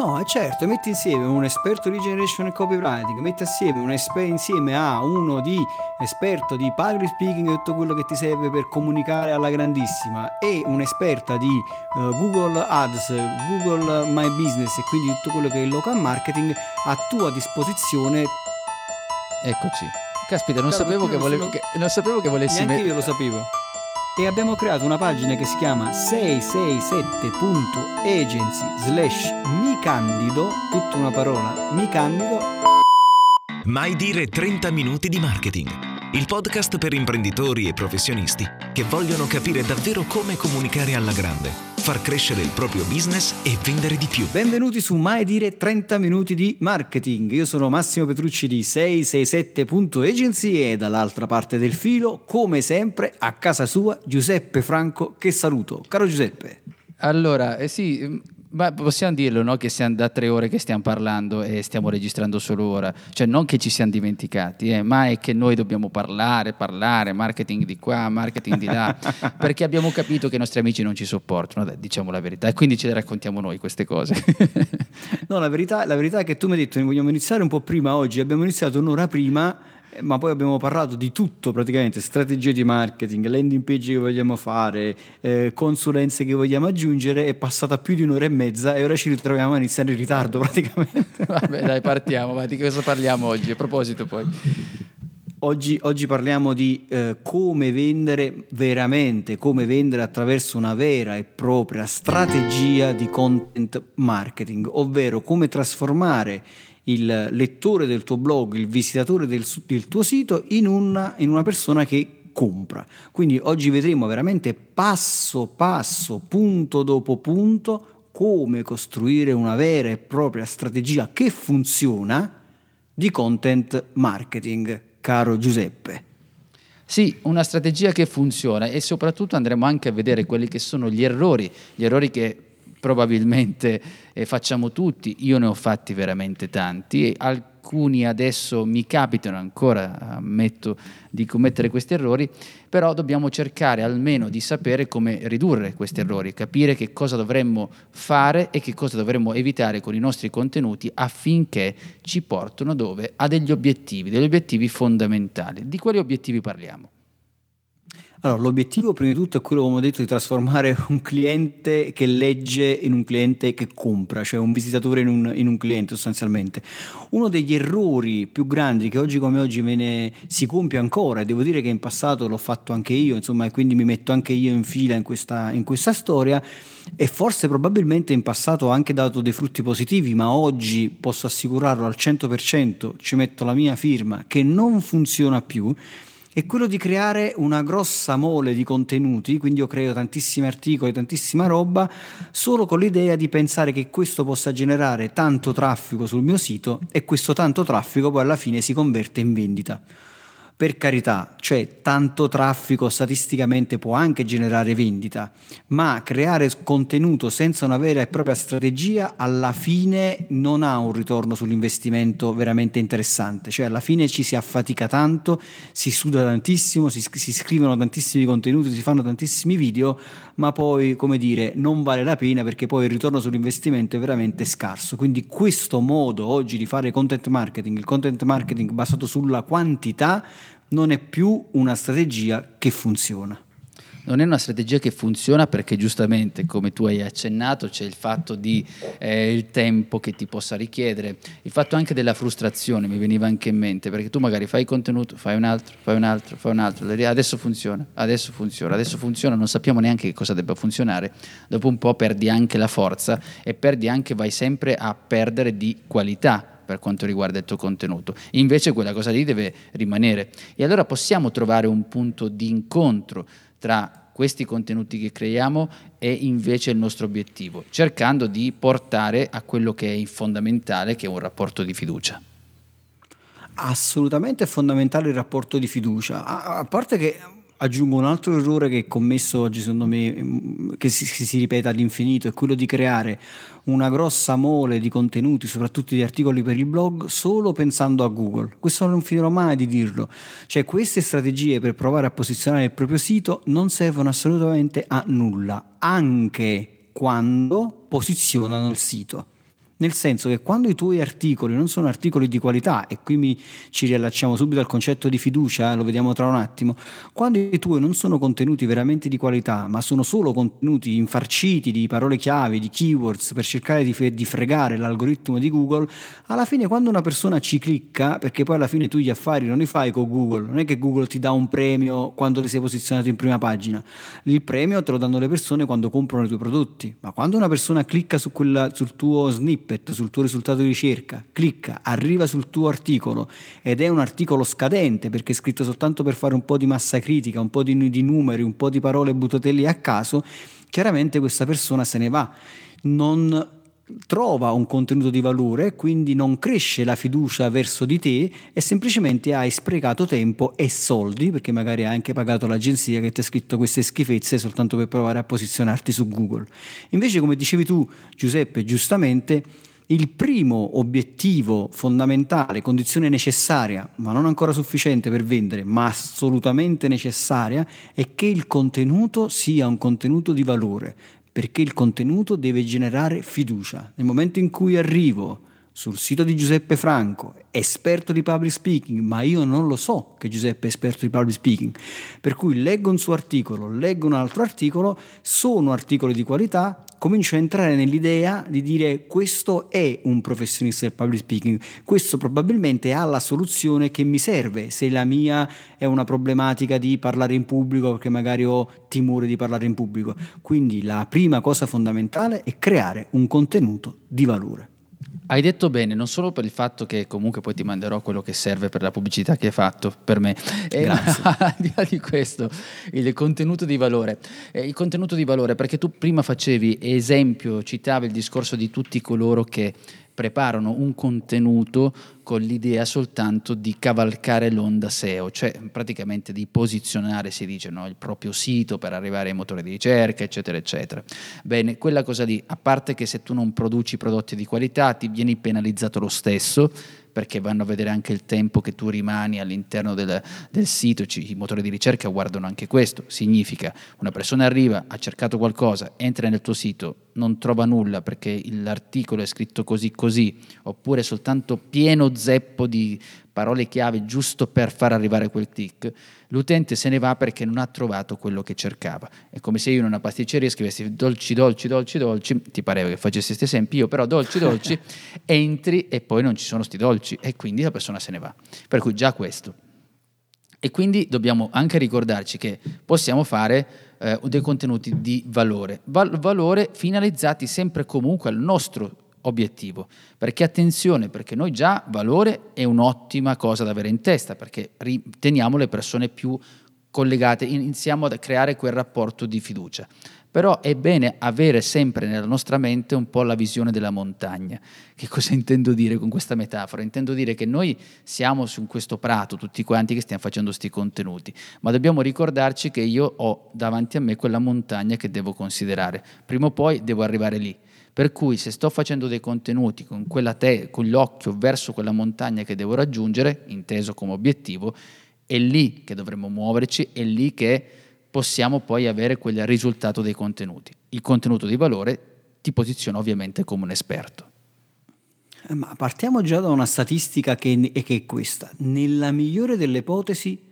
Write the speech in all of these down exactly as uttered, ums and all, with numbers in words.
No, è certo, metti insieme un esperto di generation e copywriting, metti assieme un esper- insieme a uno di esperto di public speaking e tutto quello che ti serve per comunicare alla grandissima, e un'esperta di uh, Google Ads, Google My Business e quindi tutto quello che è il local marketing a tua disposizione. Eccoci. Caspita, non, sapevo che, volevo, sono... che, non sapevo che volessi mettere. Neanche io lo sapevo. E abbiamo creato una pagina che si chiama sei sei sette punto agency slash mi candido, tutta una parola, mi candido. Mai dire trenta minuti di marketing, il podcast per imprenditori e professionisti che vogliono capire davvero come comunicare alla grande, far crescere il proprio business e vendere di più. Benvenuti su Mai dire trenta minuti di marketing. Io sono Massimo Petrucci di sei sei sette punto agency e dall'altra parte del filo, come sempre, a casa sua Giuseppe Franco, che saluto. Caro Giuseppe. Allora, eh sì, ma possiamo dirlo, no? Che siamo da tre ore che stiamo parlando e stiamo registrando solo ora. Cioè, non che ci siamo dimenticati, eh, ma è che noi dobbiamo parlare, parlare, marketing di qua, marketing di là, perché abbiamo capito che i nostri amici non ci sopportano, dai, diciamo la verità, e quindi ce le raccontiamo noi queste cose. No, la verità, la verità è che tu mi hai detto vogliamo iniziare un po' prima oggi, abbiamo iniziato un'ora prima, ma poi abbiamo parlato di tutto praticamente, strategie di marketing, landing page che vogliamo fare, eh, consulenze che vogliamo aggiungere, è passata più di un'ora e mezza e ora ci ritroviamo a iniziare in ritardo praticamente. Vabbè dai, partiamo, ma di cosa parliamo oggi? A proposito poi. Oggi, oggi parliamo di eh, come vendere veramente, come vendere attraverso una vera e propria strategia di content marketing, ovvero come trasformare il lettore del tuo blog, il visitatore del, del tuo sito in una, in una persona che compra. Quindi oggi vedremo veramente passo passo, punto dopo punto, come costruire una vera e propria strategia che funziona di content marketing, caro Giuseppe. Sì, una strategia che funziona, e soprattutto andremo anche a vedere quelli che sono gli errori, gli errori che probabilmente eh, facciamo tutti. Io ne ho fatti veramente tanti e alcuni adesso mi capitano ancora, ammetto di commettere questi errori, però dobbiamo cercare almeno di sapere come ridurre questi errori, capire che cosa dovremmo fare e che cosa dovremmo evitare con i nostri contenuti affinché ci portino dove? A degli obiettivi, degli obiettivi fondamentali. Di quali obiettivi parliamo? Allora, l'obiettivo prima di tutto è quello, come ho detto, di trasformare un cliente che legge in un cliente che compra, cioè un visitatore in un, in un cliente sostanzialmente. Uno degli errori più grandi che oggi come oggi me ne si compie ancora, e devo dire che in passato l'ho fatto anche io, insomma, e quindi mi metto anche io in fila in questa, in questa storia, e forse probabilmente in passato ho anche dato dei frutti positivi, ma oggi posso assicurarlo al cento per cento, ci metto la mia firma, che non funziona più, è quello di creare una grossa mole di contenuti. Quindi io creo tantissimi articoli, tantissima roba, solo con l'idea di pensare che questo possa generare tanto traffico sul mio sito e questo tanto traffico poi alla fine si converte in vendita. Per carità, cioè tanto traffico statisticamente può anche generare vendita, ma creare contenuto senza una vera e propria strategia alla fine non ha un ritorno sull'investimento veramente interessante. Cioè alla fine ci si affatica tanto, si suda tantissimo, si, si scrivono tantissimi contenuti, si fanno tantissimi video, ma poi, come dire, non vale la pena perché poi il ritorno sull'investimento è veramente scarso. Quindi questo modo oggi di fare content marketing, il content marketing basato sulla quantità, non è più una strategia che funziona. Non è una strategia che funziona perché giustamente, come tu hai accennato, c'è il fatto di eh, il tempo che ti possa richiedere, il fatto anche della frustrazione mi veniva anche in mente, perché tu magari fai contenuto, fai un altro, fai un altro, fai un altro, adesso funziona, adesso funziona, adesso funziona, non sappiamo neanche che cosa debba funzionare, dopo un po' perdi anche la forza e perdi anche, vai sempre a perdere di qualità per quanto riguarda il tuo contenuto. Invece quella cosa lì deve rimanere. E allora possiamo trovare un punto di incontro tra questi contenuti che creiamo e invece il nostro obiettivo, cercando di portare a quello che è fondamentale, che è un rapporto di fiducia. Assolutamente è fondamentale il rapporto di fiducia, a parte che aggiungo un altro errore che è commesso oggi, secondo me, che si, si ripete all'infinito, è quello di creare una grossa mole di contenuti, soprattutto di articoli per il blog, solo pensando a Google. Questo non finirò mai di dirlo. Cioè, queste strategie per provare a posizionare il proprio sito non servono assolutamente a nulla, anche quando posizionano il sito. nel senso che quando i tuoi articoli non sono articoli di qualità, e qui mi, ci riallacciamo subito al concetto di fiducia, eh, lo vediamo tra un attimo, quando i tuoi non sono contenuti veramente di qualità, ma sono solo contenuti infarciti di parole chiave, di keywords per cercare di, fe- di fregare l'algoritmo di Google, alla fine quando una persona ci clicca, perché poi alla fine tu gli affari non li fai con Google, non è che Google ti dà un premio quando ti sei posizionato in prima pagina, il premio te lo danno le persone quando comprano i tuoi prodotti, ma quando una persona clicca su quella, sul tuo snippet, sul tuo risultato di ricerca, clicca, arriva sul tuo articolo ed è un articolo scadente perché è scritto soltanto per fare un po' di massa critica, un po' di, di numeri, un po' di parole buttate lì a caso, chiaramente questa persona se ne va, non trova un contenuto di valore, quindi non cresce la fiducia verso di te e semplicemente hai sprecato tempo e soldi, perché magari hai anche pagato l'agenzia che ti ha scritto queste schifezze soltanto per provare a posizionarti su Google. Invece, come dicevi tu, Giuseppe, giustamente, il primo obiettivo fondamentale, condizione necessaria, ma non ancora sufficiente per vendere, ma assolutamente necessaria, è che il contenuto sia un contenuto di valore, perché il contenuto deve generare fiducia. Nel momento in cui arrivo sul sito di Giuseppe Franco, esperto di public speaking, ma io non lo so che Giuseppe è esperto di public speaking, per cui leggo un suo articolo, leggo un altro articolo, sono articoli di qualità, comincio a entrare nell'idea di dire questo è un professionista del public speaking, questo probabilmente ha la soluzione che mi serve, se la mia è una problematica di parlare in pubblico perché magari ho timore di parlare in pubblico. Quindi la prima cosa fondamentale è creare un contenuto di valore. Hai detto bene, non solo per il fatto che comunque poi ti manderò quello che serve per la pubblicità che hai fatto per me, e al di là di questo, il contenuto di valore, eh, il contenuto di valore, perché tu prima facevi esempio, citavi il discorso di tutti coloro che preparano un contenuto con l'idea soltanto di cavalcare l'onda S E O, cioè praticamente di posizionare, si dice, no, il proprio sito per arrivare ai motori di ricerca, eccetera, eccetera. Bene, quella cosa lì, a parte che se tu non produci prodotti di qualità ti vieni penalizzato lo stesso, perché vanno a vedere anche il tempo che tu rimani all'interno del, del sito, i motori di ricerca guardano anche questo, significa una persona arriva, ha cercato qualcosa, entra nel tuo sito, non trova nulla perché l'articolo è scritto così così, oppure soltanto pieno zeppo di parole chiave giusto per far arrivare quel tick, l'utente se ne va perché non ha trovato quello che cercava. È come se io in una pasticceria scrivessi dolci, dolci, dolci, dolci, ti pareva che facessi questi esempi, io però dolci, dolci, entri e poi non ci sono sti dolci e quindi la persona se ne va. Per cui già questo. E quindi dobbiamo anche ricordarci che possiamo fare eh, dei contenuti di valore, Val- valore finalizzati sempre comunque al nostro obiettivo, perché attenzione, perché noi già valore è un'ottima cosa da avere in testa, perché riteniamo le persone più collegate, iniziamo a creare quel rapporto di fiducia, però è bene avere sempre nella nostra mente un po' la visione della montagna. Che cosa intendo dire con questa metafora? Intendo dire che noi siamo su questo prato tutti quanti che stiamo facendo questi contenuti, ma dobbiamo ricordarci che io ho davanti a me quella montagna che devo considerare, prima o poi devo arrivare lì. Per cui se sto facendo dei contenuti con, quella te- con l'occhio verso quella montagna che devo raggiungere, inteso come obiettivo, è lì che dovremmo muoverci, è lì che possiamo poi avere quel risultato dei contenuti. Il contenuto di valore ti posiziona ovviamente come un esperto. Ma partiamo già da una statistica che è, che è questa. Nella migliore delle ipotesi,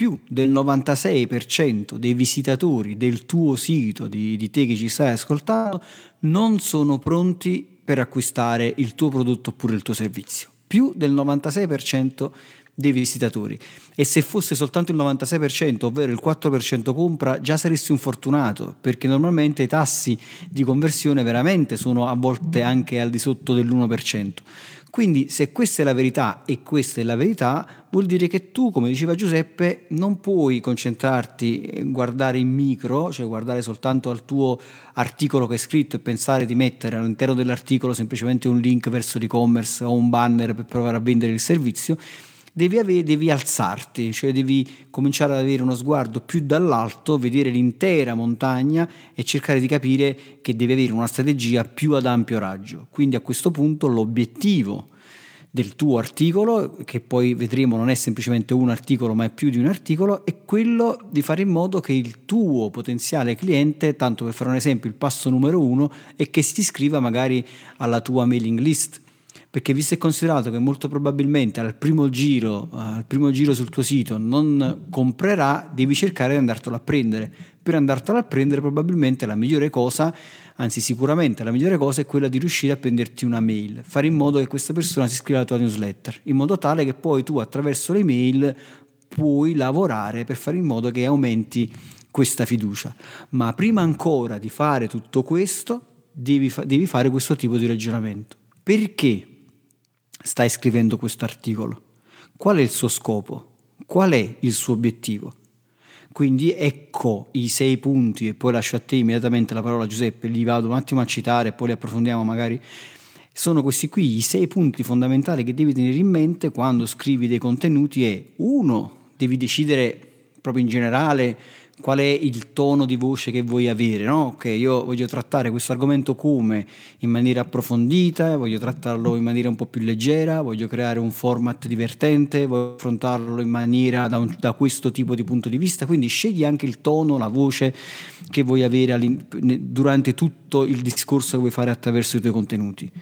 più del novantasei per cento dei visitatori del tuo sito, di, di te che ci stai ascoltando, non sono pronti per acquistare il tuo prodotto oppure il tuo servizio. Più del novantasei per cento dei visitatori. E se fosse soltanto il novantasei per cento, ovvero il quattro per cento compra, già saresti un fortunato, perché normalmente i tassi di conversione veramente sono a volte anche al di sotto dell'uno per cento. Quindi se questa è la verità e questa è la verità, vuol dire che tu, come diceva Giuseppe, non puoi concentrarti, guardare in micro, cioè guardare soltanto al tuo articolo che hai scritto e pensare di mettere all'interno dell'articolo semplicemente un link verso l'e-commerce o un banner per provare a vendere il servizio. Devi, avere, devi alzarti, cioè devi cominciare ad avere uno sguardo più dall'alto, vedere l'intera montagna e cercare di capire che devi avere una strategia più ad ampio raggio. Quindi a questo punto l'obiettivo del tuo articolo, che poi vedremo non è semplicemente un articolo ma è più di un articolo, è quello di fare in modo che il tuo potenziale cliente, tanto per fare un esempio, il passo numero uno è che si iscriva magari alla tua mailing list, perché visto e considerato che molto probabilmente al primo giro al primo giro sul tuo sito non comprerà, devi cercare di andartelo a prendere. Per andartelo a prendere probabilmente la migliore cosa, anzi sicuramente la migliore cosa, è quella di riuscire a prenderti una mail, fare in modo che questa persona si iscriva alla tua newsletter, in modo tale che poi tu attraverso le mail puoi lavorare per fare in modo che aumenti questa fiducia. Ma prima ancora di fare tutto questo devi, fa- devi fare questo tipo di ragionamento: perché stai scrivendo questo articolo? Qual è il suo scopo? Qual è il suo obiettivo? Quindi ecco i sei punti, e poi lascio a te immediatamente la parola, Giuseppe, li vado un attimo a citare e poi li approfondiamo magari. Sono questi qui i sei punti fondamentali che devi tenere in mente quando scrivi dei contenuti. E uno, devi decidere proprio in generale qual è il tono di voce che vuoi avere, no? Che io voglio trattare questo argomento come? In maniera approfondita, voglio trattarlo in maniera un po' più leggera, voglio creare un format divertente, voglio affrontarlo in maniera da, un, da questo tipo di punto di vista. Quindi scegli anche il tono, la voce che vuoi avere durante tutto il discorso che vuoi fare attraverso i tuoi contenuti.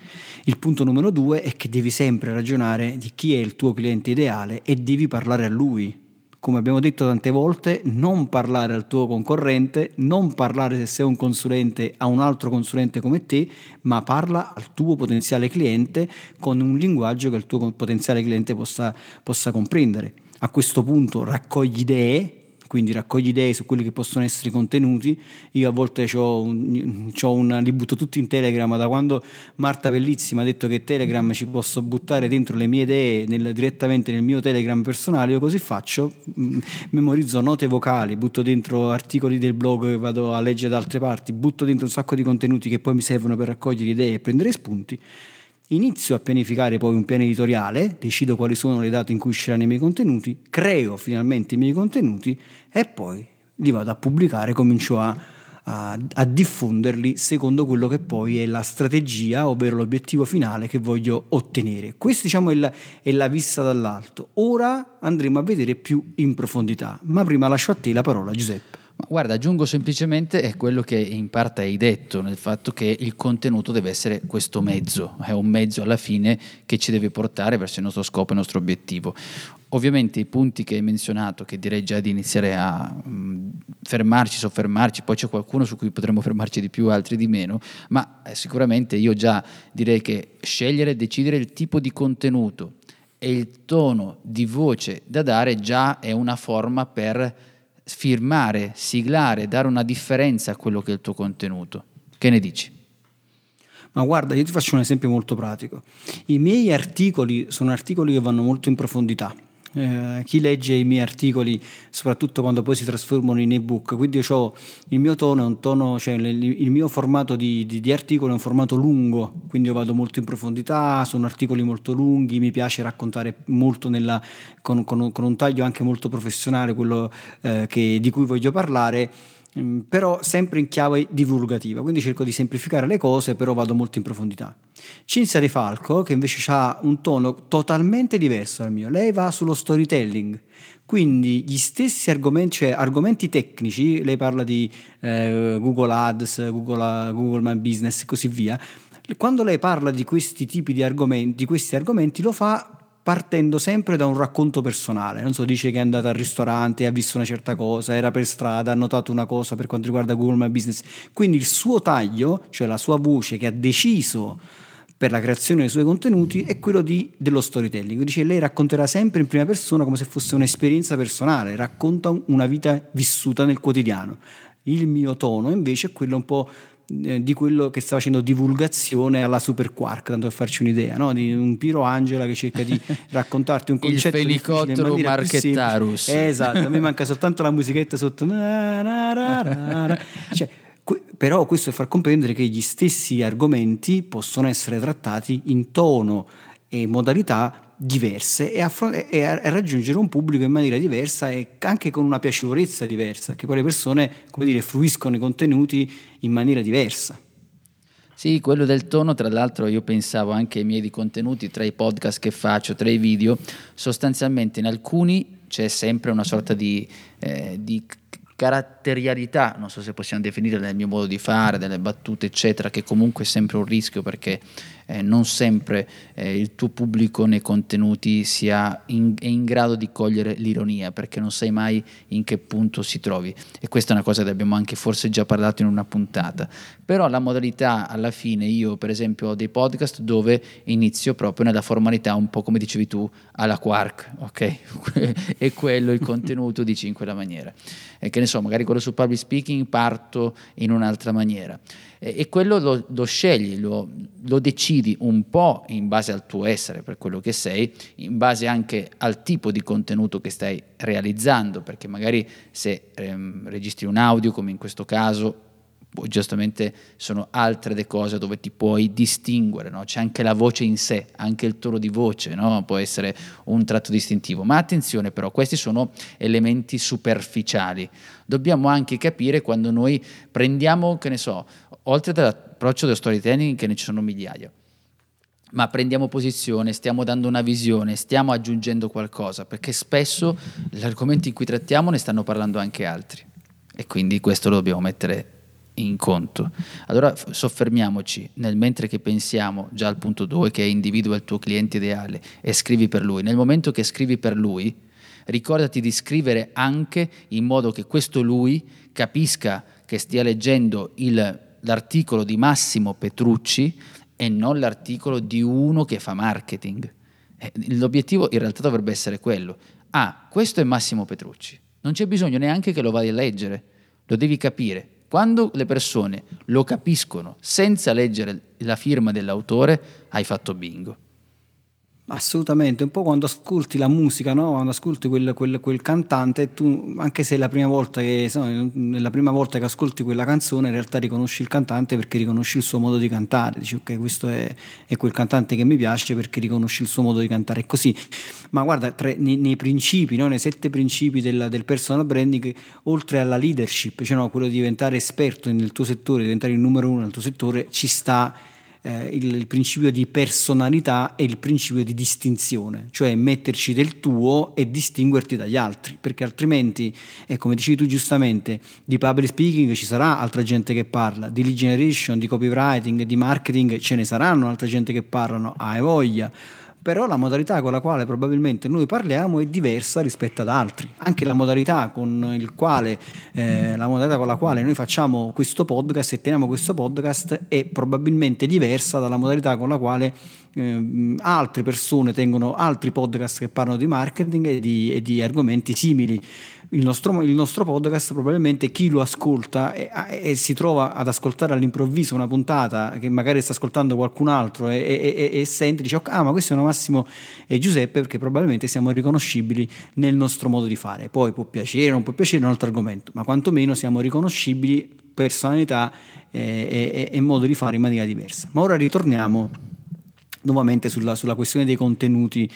Il punto numero due è che devi sempre ragionare di chi è il tuo cliente ideale e devi parlare a lui. Come abbiamo detto tante volte, non parlare al tuo concorrente, non parlare, se sei un consulente, a un altro consulente come te, ma parla al tuo potenziale cliente con un linguaggio che il tuo potenziale cliente possa, possa comprendere. A questo punto raccogli idee, quindi raccogli idee su quelli che possono essere i contenuti. Io a volte c'ho un, c'ho un, li butto tutti in Telegram, da quando Marta Bellizzi mi ha detto che Telegram ci posso buttare dentro le mie idee nel, direttamente nel mio Telegram personale, io così faccio, memorizzo note vocali, butto dentro articoli del blog che vado a leggere da altre parti, butto dentro un sacco di contenuti che poi mi servono per raccogliere idee e prendere spunti. Inizio a pianificare poi un piano editoriale, decido quali sono le date in cui usciranno i miei contenuti, creo finalmente i miei contenuti e poi li vado a pubblicare, comincio a, a, a diffonderli secondo quello che poi è la strategia, ovvero l'obiettivo finale che voglio ottenere. Questa, diciamo, è la, è la vista dall'alto. Ora andremo a vedere più in profondità, ma prima lascio a te la parola, Giuseppe. Ma guarda, aggiungo semplicemente quello che in parte hai detto, nel fatto che il contenuto deve essere questo mezzo, è un mezzo alla fine che ci deve portare verso il nostro scopo e il nostro obiettivo. Ovviamente i punti che hai menzionato, che direi già di iniziare a mh, fermarci, soffermarci, poi c'è qualcuno su cui potremmo fermarci di più, altri di meno, ma eh, sicuramente io già direi che scegliere e decidere il tipo di contenuto e il tono di voce da dare già è una forma per firmare, siglare, dare una differenza a quello che è il tuo contenuto. Che ne dici? Ma guarda, io ti faccio un esempio molto pratico. I miei articoli sono articoli che vanno molto in profondità. Eh, chi legge i miei articoli, soprattutto quando poi si trasformano in ebook, quindi io ho il mio tono, è un tono, cioè il mio formato di, di, di articolo è un formato lungo, quindi io vado molto in profondità, sono articoli molto lunghi, mi piace raccontare molto nella, con, con, con un taglio anche molto professionale quello eh, che, di cui voglio parlare, però sempre in chiave divulgativa, quindi cerco di semplificare le cose, però vado molto in profondità. Cinzia Di Falco, che invece ha un tono totalmente diverso dal mio, lei va sullo storytelling, quindi gli stessi argomenti, cioè argomenti tecnici, lei parla di eh, Google Ads, Google, Google My Business e così via. Quando lei parla di questi tipi di argomenti, di questi argomenti lo fa partendo sempre da un racconto personale, non so, dice che è andata al ristorante, ha visto una certa cosa, era per strada, ha notato una cosa per quanto riguarda Google My Business, quindi il suo taglio, cioè la sua voce che ha deciso per la creazione dei suoi contenuti è quello di, dello storytelling, dice lei racconterà sempre in prima persona come se fosse un'esperienza personale, racconta una vita vissuta nel quotidiano. Il mio tono invece è quello un po' di quello che sta facendo divulgazione alla Super Quark, tanto per farci un'idea, no? Di un Piero Angela che cerca di raccontarti un concetto il felicottero Marchettarus, eh, esatto, a me manca soltanto la musichetta sotto na, na, na, na, na. Cioè, que- però questo è far comprendere che gli stessi argomenti possono essere trattati in tono e modalità diverse e, affron- e, a- e raggiungere un pubblico in maniera diversa e anche con una piacevolezza diversa, che poi le persone, come dire, fruiscono i contenuti in maniera diversa. Sì, quello del tono, tra l'altro io pensavo anche ai miei contenuti, tra i podcast che faccio, tra i video, sostanzialmente in alcuni c'è sempre una sorta di, eh, di caratterialità, non so se possiamo definire, nel mio modo di fare, delle battute eccetera, che comunque è sempre un rischio perché eh, non sempre eh, il tuo pubblico nei contenuti sia in, è in grado di cogliere l'ironia, perché non sai mai in che punto si trovi, e questa è una cosa che abbiamo anche forse già parlato in una puntata. Però la modalità, alla fine, io per esempio ho dei podcast dove inizio proprio nella formalità, un po' come dicevi tu, alla Quark, ok? E quello il contenuto dici in quella maniera, e che ne so, magari quello su public speaking parto in un'altra maniera, e, e quello lo, lo scegli, lo, lo decidi un po' in base al tuo essere, per quello che sei, in base anche al tipo di contenuto che stai realizzando, perché magari se ehm, registri un audio, come in questo caso, giustamente sono altre le cose dove ti puoi distinguere, no? C'è anche la voce in sé, anche il tono di voce, no? Può essere un tratto distintivo. Ma attenzione però, questi sono elementi superficiali. Dobbiamo anche capire quando noi prendiamo, che ne so, oltre all'approccio dello storytelling, che ne ci sono migliaia, ma prendiamo posizione, stiamo dando una visione, stiamo aggiungendo qualcosa, perché spesso gli argomenti in cui trattiamo ne stanno parlando anche altri, e quindi questo lo dobbiamo mettere in conto. Allora soffermiamoci nel mentre che pensiamo già al punto due, che è individua il tuo cliente ideale e scrivi per lui. Nel momento che scrivi per lui, ricordati di scrivere anche in modo che questo lui capisca che stia leggendo il, l'articolo di Massimo Petrucci e non l'articolo di uno che fa marketing. L'obiettivo in realtà dovrebbe essere quello: ah, questo è Massimo Petrucci, non c'è bisogno neanche che lo vai a leggere, lo devi capire. Quando le persone lo capiscono senza leggere la firma dell'autore, hai fatto bingo. Assolutamente, un po' quando ascolti la musica, no? Quando ascolti quel, quel, quel cantante, tu, anche se è la prima volta che so, la prima volta che ascolti quella canzone, in realtà riconosci il cantante perché riconosci il suo modo di cantare, dici ok, questo è, è quel cantante che mi piace perché riconosci il suo modo di cantare, è così. Ma guarda, tra, nei, nei principi, no? Nei sette principi del, del personal branding, oltre alla leadership, cioè no, quello di diventare esperto nel tuo settore, diventare il numero uno nel tuo settore, ci sta Eh, il, il principio di personalità e il principio di distinzione, cioè metterci del tuo e distinguerti dagli altri, perché altrimenti, eh, come dicevi tu giustamente, di public speaking ci sarà altra gente che parla, di lead generation, di copywriting, di marketing ce ne saranno altra gente che parlano, hai voglia, però la modalità con la quale probabilmente noi parliamo è diversa rispetto ad altri, anche la modalità con il quale eh, la modalità con la quale noi facciamo questo podcast e teniamo questo podcast è probabilmente diversa dalla modalità con la quale eh, altre persone tengono altri podcast che parlano di marketing e di, e di argomenti simili. Il nostro, il nostro podcast probabilmente chi lo ascolta e, e si trova ad ascoltare all'improvviso una puntata che magari sta ascoltando qualcun altro e, e, e, e sente, dice ah ma questo è Massimo e Giuseppe, perché probabilmente siamo riconoscibili nel nostro modo di fare. Poi può piacere, non può piacere, è un altro argomento, ma quantomeno siamo riconoscibili, personalità e, e, e modo di fare in maniera diversa. Ma ora ritorniamo nuovamente sulla, sulla questione dei contenuti,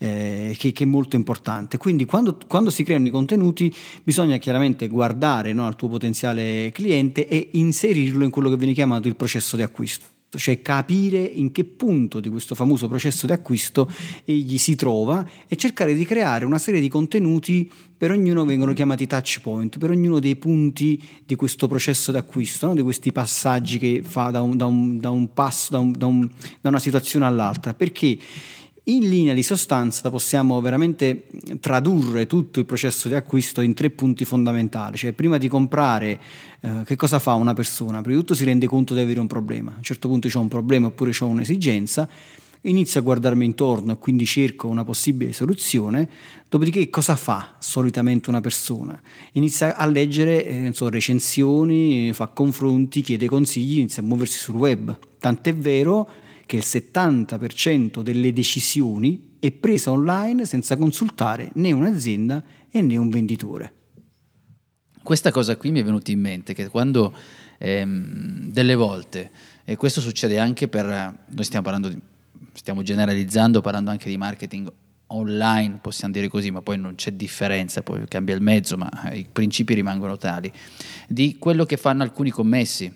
eh, che, che è molto importante. Quindi quando, quando si creano i contenuti bisogna chiaramente guardare, no, al tuo potenziale cliente e inserirlo in quello che viene chiamato il processo di acquisto, cioè capire in che punto di questo famoso processo di acquisto egli si trova e cercare di creare una serie di contenuti. Per ognuno vengono chiamati touch point, per ognuno dei punti di questo processo d'acquisto, no? Di questi passaggi che fa da un, da un, da un passo, da, un, da, un, da una situazione all'altra, perché in linea di sostanza possiamo veramente tradurre tutto il processo di acquisto in tre punti fondamentali. Cioè, prima di comprare, eh, che cosa fa una persona? Prima di tutto si rende conto di avere un problema, a un certo punto c'ho un problema oppure c'ho un'esigenza, inizio a guardarmi intorno e quindi cerco una possibile soluzione. Dopodiché cosa fa solitamente una persona? Inizia a leggere eh, non so, recensioni, fa confronti, chiede consigli, inizia a muoversi sul web. Tant'è vero che il settanta per cento delle decisioni è presa online senza consultare né un'azienda e né un venditore. Questa cosa qui mi è venuta in mente, che quando ehm, delle volte, e questo succede anche per, noi stiamo parlando di stiamo generalizzando, parlando anche di marketing online, possiamo dire così, ma poi non c'è differenza, poi cambia il mezzo, ma i principi rimangono tali, di quello che fanno alcuni commessi.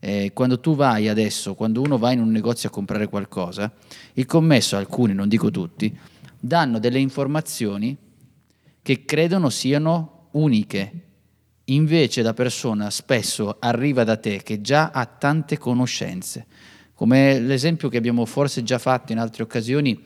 Eh, quando tu vai adesso, quando uno va in un negozio a comprare qualcosa, il commesso, alcuni, non dico tutti, danno delle informazioni che credono siano uniche. Invece la persona spesso arriva da te che già ha tante conoscenze, come l'esempio che abbiamo forse già fatto in altre occasioni,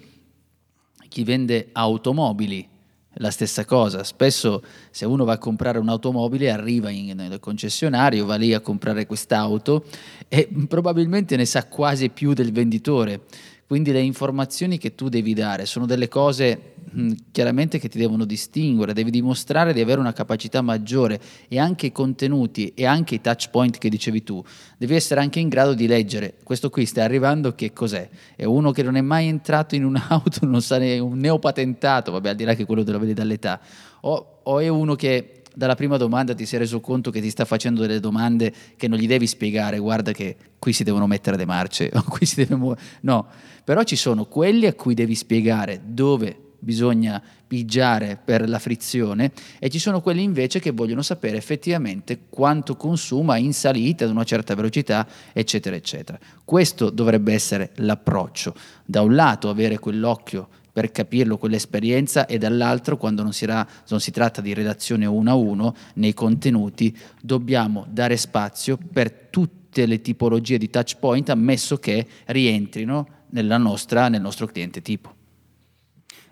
chi vende automobili. La stessa cosa, spesso se uno va a comprare un'automobile arriva in, nel concessionario, va lì a comprare quest'auto e probabilmente ne sa quasi più del venditore, quindi le informazioni che tu devi dare sono delle cose mh, chiaramente che ti devono distinguere, devi dimostrare di avere una capacità maggiore e anche i contenuti e anche i touch point che dicevi tu, devi essere anche in grado di leggere, questo qui sta arrivando, che cos'è? È uno che non è mai entrato in un'auto, non sa ne un neopatentato, vabbè al di là che quello della vedi dall'età, o, o è uno che dalla prima domanda ti sei reso conto che ti sta facendo delle domande che non gli devi spiegare, guarda che qui si devono mettere le marce o qui si deve muovere, no, però ci sono quelli a cui devi spiegare dove bisogna pigiare per la frizione e ci sono quelli invece che vogliono sapere effettivamente quanto consuma in salita ad una certa velocità, eccetera eccetera. Questo dovrebbe essere l'approccio, da un lato avere quell'occhio per capirlo, quell'esperienza, e dall'altro, quando non si, ra- non si tratta di relazione uno a uno, nei contenuti dobbiamo dare spazio per tutte le tipologie di touch point, ammesso che rientrino nella nostra, nel nostro cliente tipo.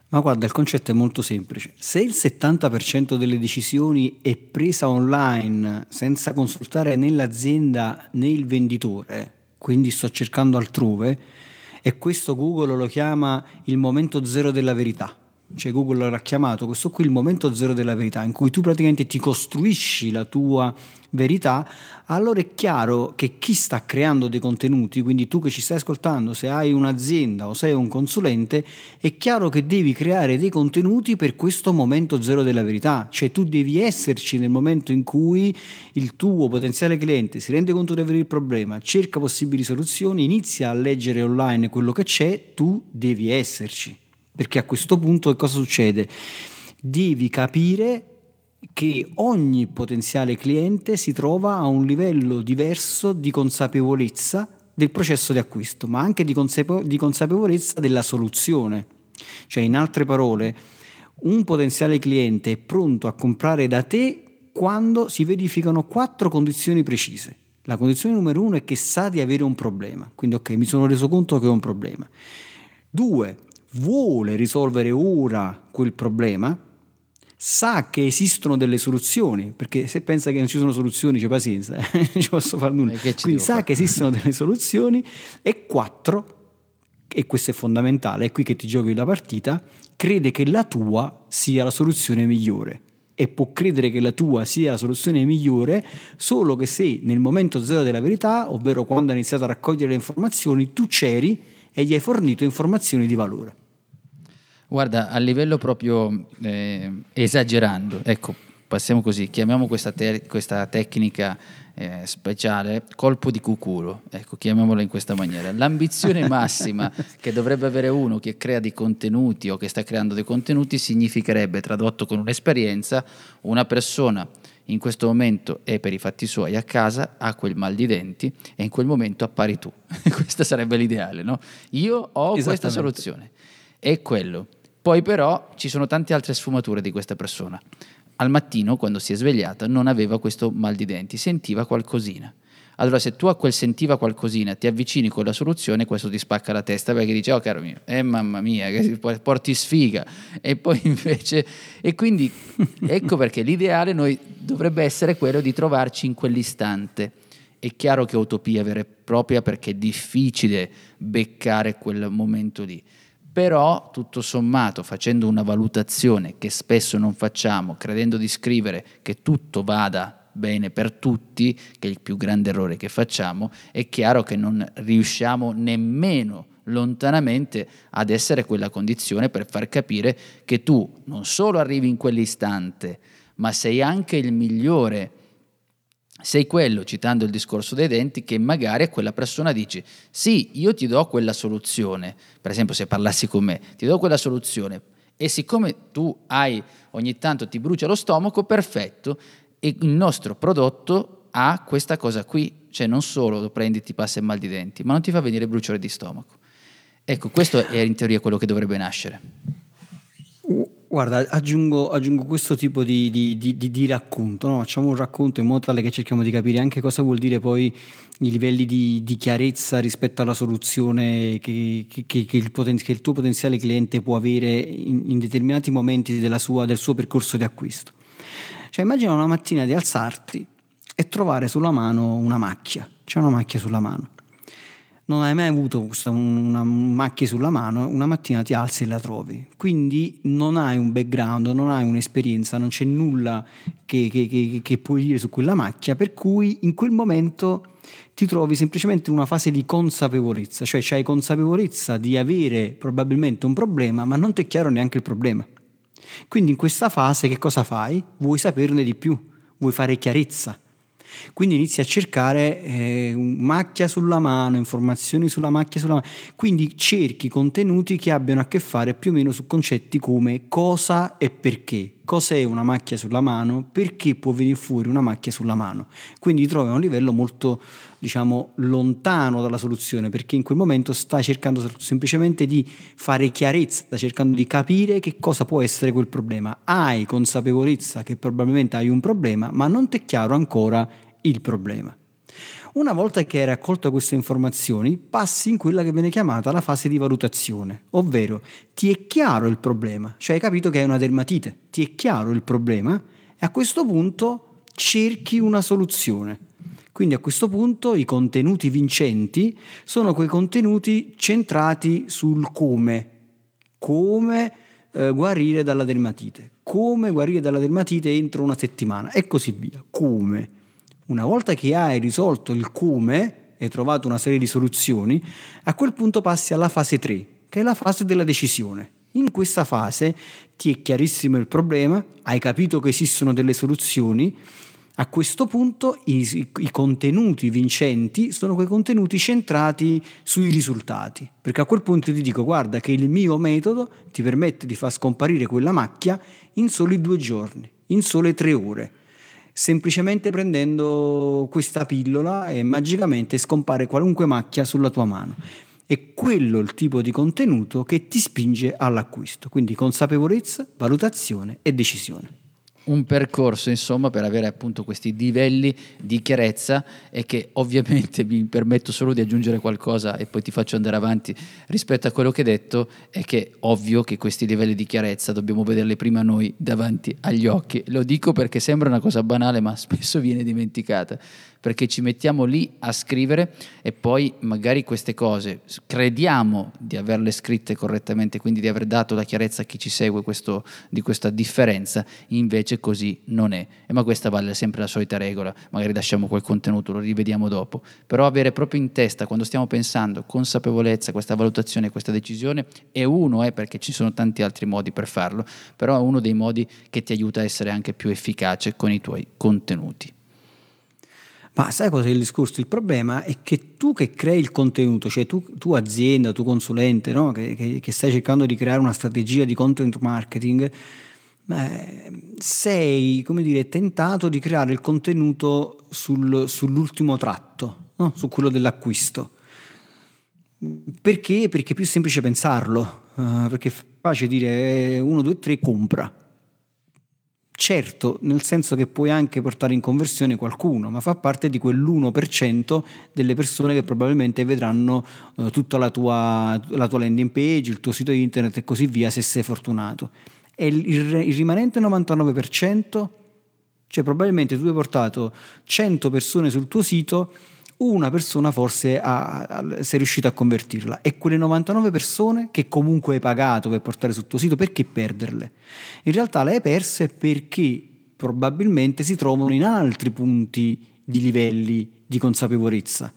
Ma guarda, il concetto è molto semplice. Se il settanta per cento delle decisioni è presa online senza consultare né l'azienda né il venditore, quindi sto cercando altrove, e questo Google lo chiama il momento zero della verità, cioè Google l'ha chiamato questo qui il momento zero della verità, in cui tu praticamente ti costruisci la tua verità, allora è chiaro che chi sta creando dei contenuti, quindi tu che ci stai ascoltando, se hai un'azienda o sei un consulente, è chiaro che devi creare dei contenuti per questo momento zero della verità, cioè tu devi esserci nel momento in cui il tuo potenziale cliente si rende conto di avere il problema, cerca possibili soluzioni, inizia a leggere online quello che c'è, tu devi esserci, perché a questo punto che cosa succede? Devi capire che ogni potenziale cliente si trova a un livello diverso di consapevolezza del processo di acquisto, ma anche di, consapevo- di consapevolezza della soluzione. Cioè, in altre parole, un potenziale cliente è pronto a comprare da te quando si verificano quattro condizioni precise. La condizione numero uno è che sa di avere un problema, quindi ok, mi sono reso conto che ho un problema. Due, vuole risolvere ora quel problema, sa che esistono delle soluzioni, perché se pensa che non ci sono soluzioni c'è pazienza, eh? Non ci posso fare nulla, quindi sa fare? Che esistono delle soluzioni. E quattro, e questo è fondamentale, è qui che ti giochi la partita, crede che la tua sia la soluzione migliore, e può credere che la tua sia la soluzione migliore solo che se nel momento zero della verità, ovvero quando ha iniziato a raccogliere le informazioni, tu c'eri e gli hai fornito informazioni di valore. Guarda, a livello proprio eh, esagerando, ecco, passiamo così, chiamiamo questa, te- questa tecnica eh, speciale colpo di cuculo, ecco, chiamiamola in questa maniera. L'ambizione massima che dovrebbe avere uno che crea dei contenuti o che sta creando dei contenuti significherebbe, tradotto con un'esperienza, una persona in questo momento è per i fatti suoi a casa, ha quel mal di denti e in quel momento appari tu. Questa sarebbe l'ideale, no? Io ho questa soluzione. È quello. Poi però ci sono tante altre sfumature di questa persona. Al mattino, quando si è svegliata, non aveva questo mal di denti, sentiva qualcosina. Allora se tu a quel sentiva qualcosina ti avvicini con la soluzione, questo ti spacca la testa perché dice, oh caro mio, eh mamma mia, che porti sfiga. E poi invece, e quindi ecco perché l'ideale noi dovrebbe essere quello di trovarci in quell'istante. È chiaro che è utopia vera e propria perché è difficile beccare quel momento lì. Però tutto sommato, facendo una valutazione che spesso non facciamo, credendo di scrivere che tutto vada bene per tutti, che è il più grande errore che facciamo, è chiaro che non riusciamo nemmeno lontanamente ad essere quella condizione per far capire che tu non solo arrivi in quell'istante, ma sei anche il migliore. Sei quello, citando il discorso dei denti, che magari a quella persona dici sì, io ti do quella soluzione, per esempio se parlassi con me, ti do quella soluzione e siccome tu hai ogni tanto ti brucia lo stomaco, perfetto, e il nostro prodotto ha questa cosa qui, cioè non solo lo prendi, ti passa il mal di denti, ma non ti fa venire il bruciore di stomaco. Ecco, questo è in teoria quello che dovrebbe nascere. Guarda, aggiungo, aggiungo questo tipo di, di, di, di, di racconto, no? Facciamo un racconto in modo tale che cerchiamo di capire anche cosa vuol dire poi i livelli di, di chiarezza rispetto alla soluzione che, che, che, il, poten- che il tuo potenziale cliente può avere in, in determinati momenti della sua, del suo percorso di acquisto. Cioè immagina una mattina di alzarti e trovare sulla mano una macchia, c'è una macchia sulla mano. Non hai mai avuto questa, una macchia sulla mano, una mattina ti alzi e la trovi. Quindi non hai un background, non hai un'esperienza, non c'è nulla che, che, che, che puoi dire su quella macchia, per cui in quel momento ti trovi semplicemente in una fase di consapevolezza, cioè c'hai consapevolezza di avere probabilmente un problema, ma non ti è chiaro neanche il problema. Quindi in questa fase che cosa fai? Vuoi saperne di più, vuoi fare chiarezza. Quindi inizi a cercare eh, macchia sulla mano, informazioni sulla macchia sulla mano, quindi cerchi contenuti che abbiano a che fare più o meno su concetti come cosa e perché, cos'è una macchia sulla mano, perché può venire fuori una macchia sulla mano. Quindi trovi a un livello molto, diciamo, lontano dalla soluzione, perché in quel momento sta cercando semplicemente di fare chiarezza, sta cercando di capire che cosa può essere quel problema. Hai consapevolezza che probabilmente hai un problema, ma non ti è chiaro ancora il problema. Una volta che hai raccolto queste informazioni, passi in quella che viene chiamata la fase di valutazione, ovvero ti è chiaro il problema, cioè hai capito che hai una dermatite, ti è chiaro il problema e a questo punto cerchi una soluzione. Quindi a questo punto i contenuti vincenti sono quei contenuti centrati sul come, come eh, guarire dalla dermatite, come guarire dalla dermatite entro una settimana e così via. Come. Una volta che hai risolto il come e trovato una serie di soluzioni, a quel punto passi alla fase tre, che è la fase della decisione. In questa fase ti è chiarissimo il problema, hai capito che esistono delle soluzioni. A questo punto i, i, i contenuti vincenti sono quei contenuti centrati sui risultati, perché a quel punto ti dico guarda che il mio metodo ti permette di far scomparire quella macchia in soli due giorni, in sole tre ore, semplicemente prendendo questa pillola e magicamente scompare qualunque macchia sulla tua mano. È quello il tipo di contenuto che ti spinge all'acquisto, quindi consapevolezza, valutazione e decisione. Un percorso, insomma, per avere appunto questi livelli di chiarezza, e che ovviamente mi permetto solo di aggiungere qualcosa e poi ti faccio andare avanti rispetto a quello che hai detto, è che ovvio che questi livelli di chiarezza dobbiamo vederli prima noi davanti agli occhi. Lo dico perché sembra una cosa banale, ma spesso viene dimenticata, perché ci mettiamo lì a scrivere e poi magari queste cose crediamo di averle scritte correttamente, quindi di aver dato la chiarezza a chi ci segue questo, di questa differenza, invece così non è. E ma questa vale sempre la solita regola, magari lasciamo quel contenuto, lo rivediamo dopo, però avere proprio in testa quando stiamo pensando consapevolezza, questa valutazione, questa decisione è uno, eh, perché ci sono tanti altri modi per farlo, però è uno dei modi che ti aiuta a essere anche più efficace con i tuoi contenuti. Ma sai cos'è il discorso? Il problema è che tu che crei il contenuto, cioè tu, tu azienda, tu consulente, no? che, che, che stai cercando di creare una strategia di content marketing, eh, sei, come dire, tentato di creare il contenuto sul, sull'ultimo tratto, no? Su quello dell'acquisto. Perché? Perché è più semplice pensarlo, eh, perché è facile dire uno, due, tre, compra. Certo, nel senso che puoi anche portare in conversione qualcuno, ma fa parte di quell'uno per cento delle persone che probabilmente vedranno eh, tutta la tua, la tua landing page, il tuo sito internet e così via, se sei fortunato. E il, il, il rimanente novantanove per cento, cioè probabilmente tu hai portato cento persone sul tuo sito, una persona forse ha, ha, sei riuscito a convertirla, e quelle novantanove persone che comunque hai pagato per portare sul tuo sito, perché perderle? In realtà le hai perse perché probabilmente si trovano in altri punti di livelli di consapevolezza.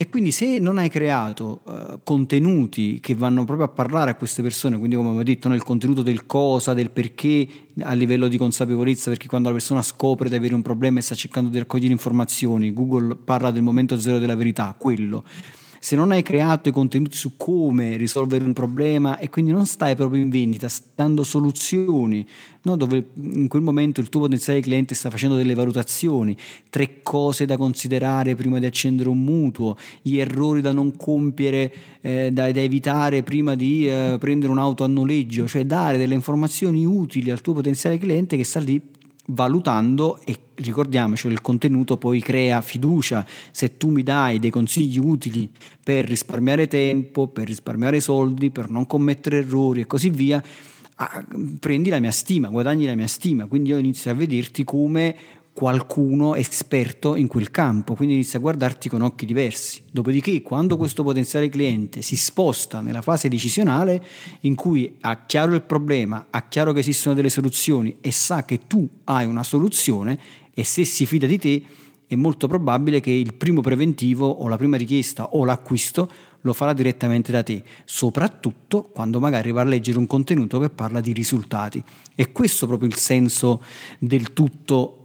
E quindi se non hai creato uh, contenuti che vanno proprio a parlare a queste persone, quindi come ho detto, no, il contenuto del cosa, del perché a livello di consapevolezza, perché quando la persona scopre di avere un problema e sta cercando di raccogliere informazioni, Google parla del momento zero della verità, quello. se non hai creato i contenuti su come risolvere un problema e quindi non stai proprio in vendita, stai dando soluzioni, no? Dove in quel momento il tuo potenziale cliente sta facendo delle valutazioni, tre cose da considerare prima di accendere un mutuo, gli errori da non compiere, eh, da, da evitare prima di eh, prendere un'auto a noleggio, cioè dare delle informazioni utili al tuo potenziale cliente che sta lì valutando. E ricordiamoci, il contenuto poi crea fiducia. Se tu mi dai dei consigli utili per risparmiare tempo, per risparmiare soldi, per non commettere errori e così via, ah, prendi la mia stima, guadagni la mia stima, quindi io inizio a vederti come qualcuno esperto in quel campo, quindi inizia a guardarti con occhi diversi. Dopodiché, quando questo potenziale cliente si sposta nella fase decisionale, in cui ha chiaro il problema, ha chiaro che esistono delle soluzioni e sa che tu hai una soluzione, e se si fida di te, è molto probabile che il primo preventivo o la prima richiesta o l'acquisto lo farà direttamente da te, soprattutto quando magari va a leggere un contenuto che parla di risultati. E questo è proprio il senso del tutto.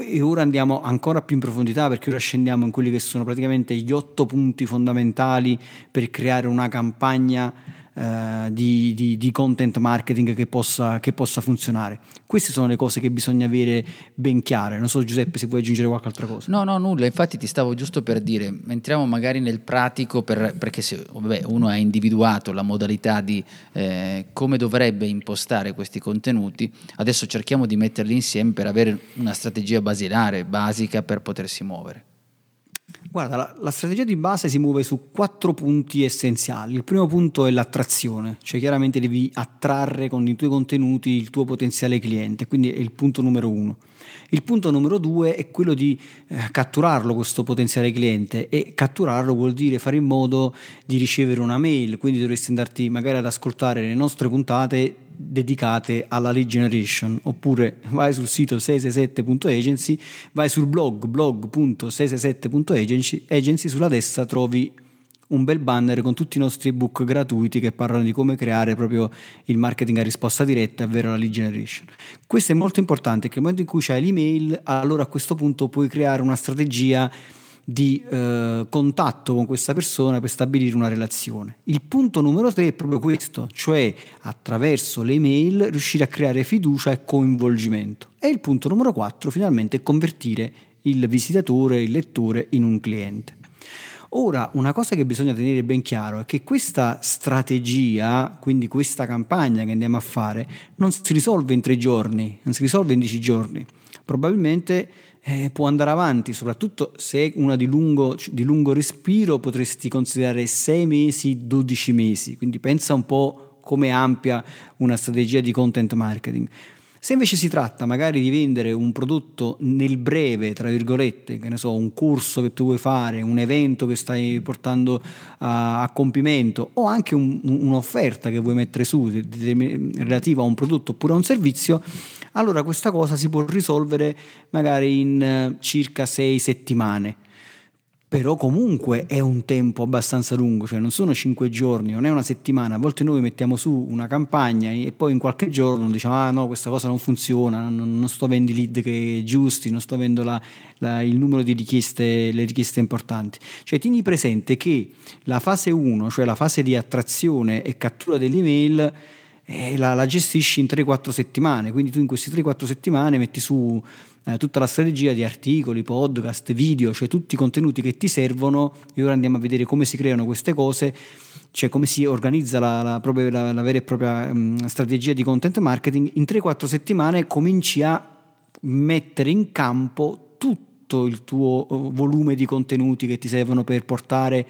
E ora andiamo ancora più in profondità, perché ora scendiamo in quelli che sono praticamente gli otto punti fondamentali per creare una campagna eh, di, di, di content marketing che possa, che possa funzionare. Queste sono le cose che bisogna avere ben chiare. Non so, Giuseppe, se vuoi aggiungere qualche altra cosa. No, no, nulla. Infatti ti stavo giusto per dire, entriamo magari nel pratico, per, perché se vabbè, uno ha individuato la modalità di eh, come dovrebbe impostare questi contenuti, adesso cerchiamo di metterli insieme per avere una strategia basilare, basica, per potersi muovere. Guarda, la, la strategia di base si muove su quattro punti essenziali. Il primo punto è l'attrazione, cioè chiaramente devi attrarre con i tuoi contenuti il tuo potenziale cliente, quindi è il punto numero uno. Il punto numero due è quello di eh, catturarlo, questo potenziale cliente, e catturarlo vuol dire fare in modo di ricevere una mail, quindi dovresti andarti magari ad ascoltare le nostre puntate dedicate alla lead generation, oppure vai sul sito sei sei sette punto agency, vai sul blog blog punto sei sei sette punto agency, sulla destra trovi un bel banner con tutti i nostri ebook gratuiti che parlano di come creare proprio il marketing a risposta diretta, ovvero la lead generation. Questo è molto importante, perché nel momento in cui c'hai l'email, allora a questo punto puoi creare una strategia di eh, contatto con questa persona per stabilire una relazione. Il punto numero tre è proprio questo, cioè attraverso le email riuscire a creare fiducia e coinvolgimento. E il punto numero quattro finalmente è convertire il visitatore, il lettore, in un cliente. Ora, una cosa che bisogna tenere ben chiaro è che questa strategia, quindi questa campagna che andiamo a fare, non si risolve in tre giorni, non si risolve in dieci giorni. Probabilmente eh, può andare avanti, soprattutto se è una di lungo, di lungo respiro, potresti considerare sei mesi, dodici mesi. Quindi pensa un po' come ampia una strategia di content marketing. Se invece si tratta magari di vendere un prodotto nel breve, tra virgolette, che ne so, un corso che tu vuoi fare, un evento che stai portando a, a compimento, o anche un, un'offerta che vuoi mettere su di, di, relativa a un prodotto oppure a un servizio, allora questa cosa si può risolvere magari in circa sei settimane. Però comunque è un tempo abbastanza lungo, cioè non sono cinque giorni, non è una settimana. A volte noi mettiamo su una campagna e poi in qualche giorno diciamo ah no, questa cosa non funziona, non, non sto avendo i lead che giusti, non sto avendo la, la, il numero di richieste, le richieste importanti. Cioè tieni presente che la fase uno, cioè la fase di attrazione e cattura dell'email, eh, la, la gestisci in tre quattro settimane, quindi tu in queste tre quattro settimane metti su tutta la strategia di articoli, podcast, video, cioè tutti i contenuti che ti servono. E ora andiamo a vedere come si creano queste cose, cioè come si organizza la, la, propria, la, la vera e propria um, strategia di content marketing. In tre quattro settimane cominci a mettere in campo tutto il tuo uh, volume di contenuti che ti servono per portare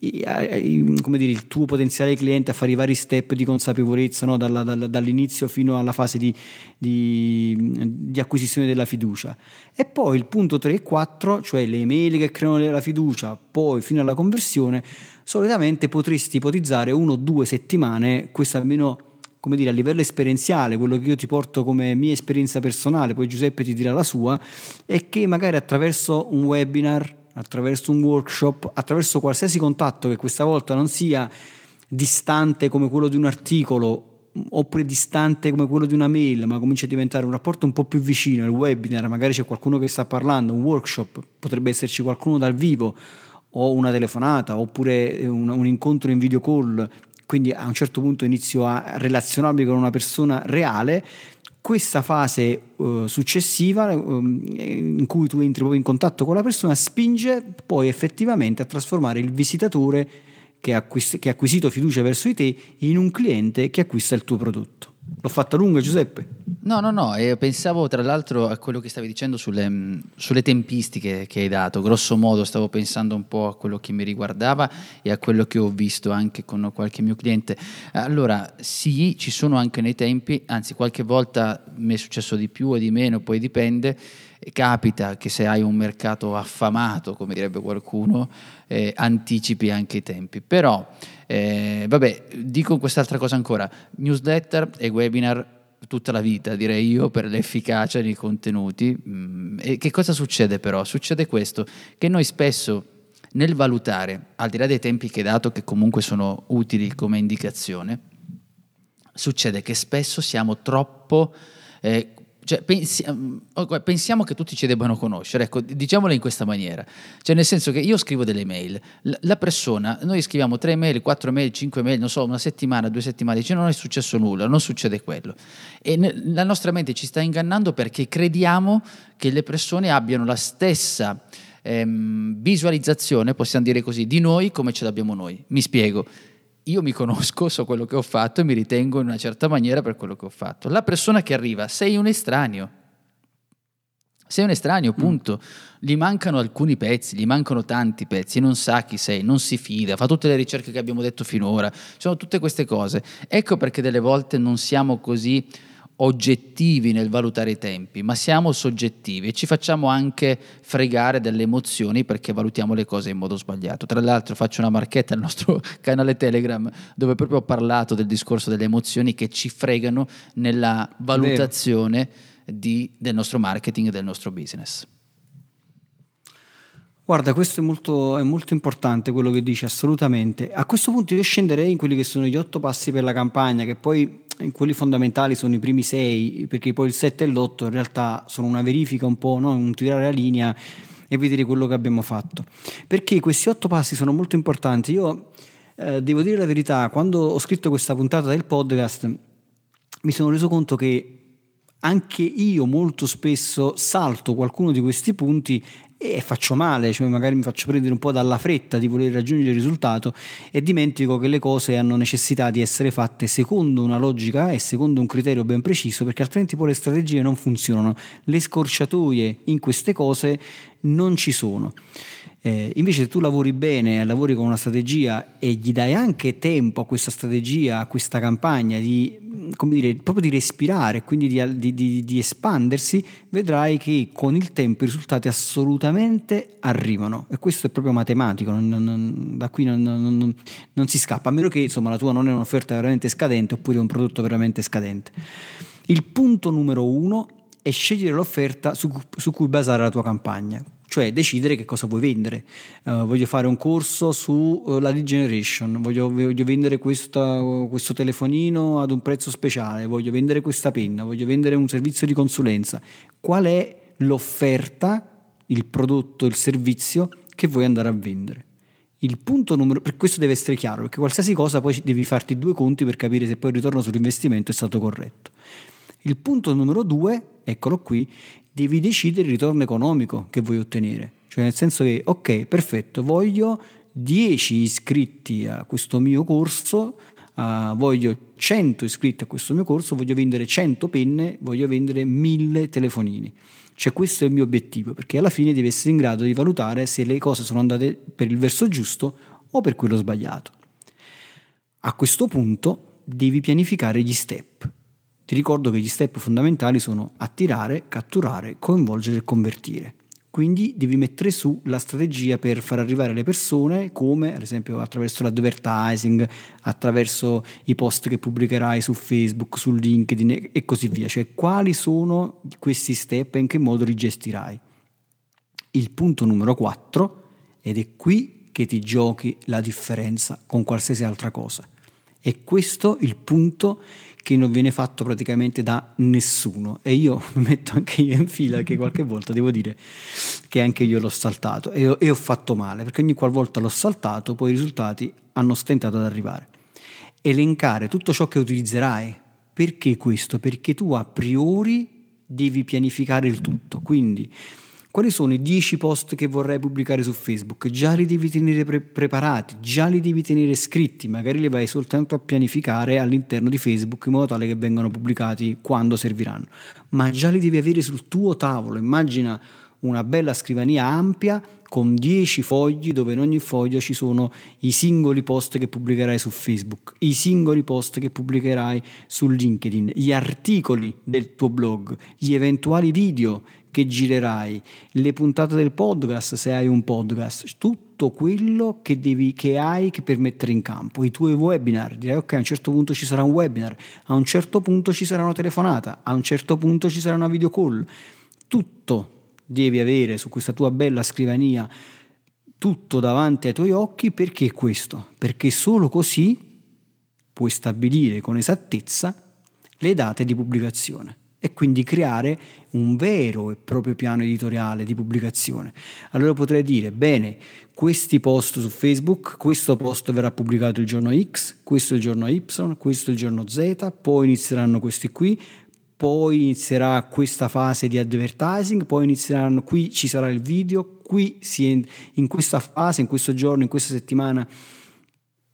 i, i, come dire, il tuo potenziale cliente a fare i vari step di consapevolezza, no? Dalla, dalla, dall'inizio fino alla fase di, di, di acquisizione della fiducia. E poi il punto tre e quattro, cioè le email che creano la fiducia, poi fino alla conversione, solitamente potresti ipotizzare uno o due settimane. Questo almeno, come dire, a livello esperienziale, quello che io ti porto come mia esperienza personale, poi Giuseppe ti dirà la sua, è che magari attraverso un webinar, attraverso un workshop, attraverso qualsiasi contatto che questa volta non sia distante come quello di un articolo oppure distante come quello di una mail, ma comincia a diventare un rapporto un po' più vicino. Il webinar, magari c'è qualcuno che sta parlando, un workshop, potrebbe esserci qualcuno dal vivo, o una telefonata oppure un, un incontro in video call, quindi a un certo punto inizio a relazionarmi con una persona reale. Questa fase eh, successiva eh, in cui tu entri proprio in contatto con la persona spinge poi effettivamente a trasformare il visitatore che ha acquist- che ha acquisito fiducia verso di te in un cliente che acquista il tuo prodotto. L'ho fatta lunga, Giuseppe? No, no, no, e pensavo tra l'altro a quello che stavi dicendo sulle, sulle tempistiche che hai dato. Grosso modo stavo pensando un po' a quello che mi riguardava e a quello che ho visto anche con qualche mio cliente. Allora, sì, ci sono anche nei tempi, anzi qualche volta mi è successo di più o di meno, poi dipende. Capita che se hai un mercato affamato, come direbbe qualcuno, eh, anticipi anche i tempi. Però, eh, vabbè, dico quest'altra cosa ancora, newsletter e webinar tutta la vita, direi io, per l'efficacia dei contenuti. Mm, e che cosa succede però? Succede questo, che noi spesso nel valutare, al di là dei tempi che hai dato, che comunque sono utili come indicazione, succede che spesso siamo troppo... Eh, Cioè, pensi, pensiamo che tutti ci debbano conoscere, ecco, diciamolo in questa maniera, cioè nel senso che io scrivo delle mail, la persona, noi scriviamo tre mail, quattro mail, cinque mail, non so, una settimana, due settimane, dice non è successo nulla, non succede quello, e ne, la nostra mente ci sta ingannando perché crediamo che le persone abbiano la stessa ehm, visualizzazione, possiamo dire così, di noi come ce l'abbiamo noi. Mi spiego. Io mi conosco, so quello che ho fatto e mi ritengo in una certa maniera per quello che ho fatto. La persona che arriva, sei un estraneo, sei un estraneo, punto. Mm. Gli mancano alcuni pezzi, gli mancano tanti pezzi, non sa chi sei, non si fida, fa tutte le ricerche che abbiamo detto finora, sono tutte queste cose. Ecco perché delle volte non siamo così oggettivi nel valutare i tempi, ma siamo soggettivi e ci facciamo anche fregare delle emozioni perché valutiamo le cose in modo sbagliato. Tra l'altro faccio una marchetta al nostro canale Telegram dove proprio ho parlato del discorso delle emozioni che ci fregano nella valutazione di, del nostro marketing e del nostro business. Guarda, questo è molto, è molto importante quello che dici, assolutamente. A questo punto io scenderei in quelli che sono gli otto passi per la campagna, che poi in quelli fondamentali sono i primi sei, perché poi il sette e l'otto in realtà sono una verifica un po', no? Un tirare la linea e vedere quello che abbiamo fatto. Perché questi otto passi sono molto importanti. Io eh, devo dire la verità, quando ho scritto questa puntata del podcast mi sono reso conto che anche io molto spesso salto qualcuno di questi punti e faccio male, cioè magari mi faccio prendere un po' dalla fretta di voler raggiungere il risultato e dimentico che le cose hanno necessità di essere fatte secondo una logica e secondo un criterio ben preciso, perché altrimenti poi le strategie non funzionano, le scorciatoie in queste cose non ci sono. Eh, invece se tu lavori bene, lavori con una strategia e gli dai anche tempo a questa strategia, a questa campagna di, come dire, proprio di respirare, quindi di, di, di, di espandersi, vedrai che con il tempo i risultati assolutamente arrivano, e questo è proprio matematico, non, non, da qui non, non, non si scappa, a meno che insomma la tua non è un'offerta veramente scadente oppure un prodotto veramente scadente. Il punto numero uno è scegliere l'offerta su, su cui basare la tua campagna, cioè decidere che cosa vuoi vendere. Uh, voglio fare un corso sulla uh, lead generation, voglio, voglio vendere questa, uh, questo telefonino ad un prezzo speciale, voglio vendere questa penna, voglio vendere un servizio di consulenza. Qual è l'offerta, il prodotto, il servizio che vuoi andare a vendere? Il punto numero, per questo deve essere chiaro, perché qualsiasi cosa poi devi farti due conti per capire se poi il ritorno sull'investimento è stato corretto. Il punto numero due, eccolo qui, devi decidere il ritorno economico che vuoi ottenere, cioè nel senso che ok, perfetto, voglio dieci iscritti a questo mio corso, uh, voglio cento iscritti a questo mio corso, voglio vendere cento penne, voglio vendere mille telefonini, cioè questo è il mio obiettivo, perché alla fine devi essere in grado di valutare se le cose sono andate per il verso giusto o per quello sbagliato. A questo punto devi pianificare gli step. Ti ricordo che gli step fondamentali sono attirare, catturare, coinvolgere e convertire. Quindi devi mettere su la strategia per far arrivare le persone, come ad esempio attraverso l'advertising, attraverso i post che pubblicherai su Facebook, su LinkedIn e così via. Cioè quali sono questi step e in che modo li gestirai. Il punto numero quattro, ed è qui che ti giochi la differenza con qualsiasi altra cosa, È questo il punto che non viene fatto praticamente da nessuno, e io mi metto anche io in fila, che qualche volta devo dire che anche io l'ho saltato e ho, e ho fatto male, perché ogni qualvolta l'ho saltato poi i risultati hanno stentato ad arrivare. Elencare tutto ciò che utilizzerai. Perché questo? Perché tu a priori devi pianificare il tutto. Quindi quali sono i dieci post che vorrai pubblicare su Facebook? Già li devi tenere pre- preparati, già li devi tenere scritti, magari li vai soltanto a pianificare all'interno di Facebook in modo tale che vengano pubblicati quando serviranno, ma già li devi avere sul tuo tavolo. Immagina una bella scrivania ampia con dieci fogli, dove in ogni foglio ci sono i singoli post che pubblicherai su Facebook, i singoli post che pubblicherai su LinkedIn, gli articoli del tuo blog, gli eventuali video che girerai, le puntate del podcast se hai un podcast, tutto quello che devi, che hai che per mettere in campo, i tuoi webinar. Direi ok, a un certo punto ci sarà un webinar, a un certo punto ci sarà una telefonata, a un certo punto ci sarà una video call. Tutto devi avere su questa tua bella scrivania, tutto davanti ai tuoi occhi. Perché questo? Perché solo così puoi stabilire con esattezza le date di pubblicazione e quindi creare un vero e proprio piano editoriale di pubblicazione. Allora potrei dire, bene, questi post su Facebook, questo post verrà pubblicato il giorno X, questo il giorno Y, questo il giorno Z, poi inizieranno questi qui, poi inizierà questa fase di advertising, poi inizieranno, qui ci sarà il video, qui si, in questa fase, in questo giorno, in questa settimana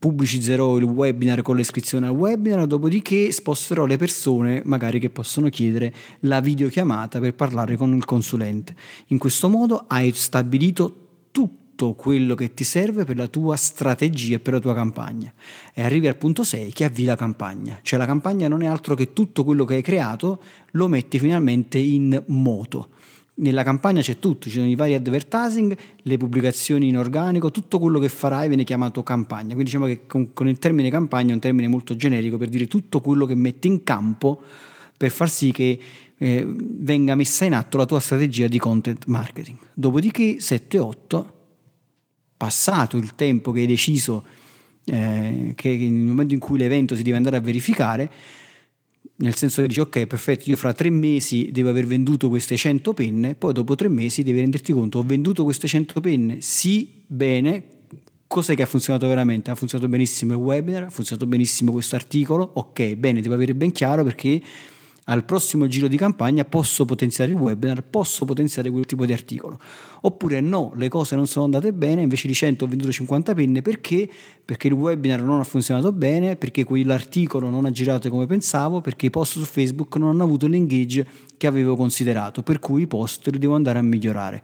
pubblicizzerò il webinar con l'iscrizione al webinar, dopodiché sposterò le persone magari che possono chiedere la videochiamata per parlare con il consulente. In questo modo hai stabilito tutto quello che ti serve per la tua strategia e per la tua campagna, e arrivi al punto sei che avvii la campagna. Cioè la campagna non è altro che tutto quello che hai creato, lo metti finalmente in moto. Nella campagna c'è tutto, ci sono i vari advertising, le pubblicazioni in organico, tutto quello che farai viene chiamato campagna. Quindi diciamo che con, con il termine campagna è un termine molto generico per dire tutto quello che metti in campo per far sì che eh, venga messa in atto la tua strategia di content marketing. Dopodiché sette otto, passato il tempo che hai deciso, eh, che nel momento in cui l'evento si deve andare a verificare, nel senso che dici ok, perfetto, io fra tre mesi devo aver venduto queste cento penne, poi dopo tre mesi devi renderti conto, ho venduto queste cento penne, sì, bene, cos'è che ha funzionato veramente? Ha funzionato benissimo il webinar, ha funzionato benissimo questo articolo, ok, bene, devo avere ben chiaro perché al prossimo giro di campagna posso potenziare il webinar, posso potenziare quel tipo di articolo. Oppure no, le cose non sono andate bene, invece di cento ho venduto cinquanta penne, perché? Perché il webinar non ha funzionato bene, perché quell'articolo non ha girato come pensavo, perché i post su Facebook non hanno avuto l'engage che avevo considerato, per cui i post li devo andare a migliorare.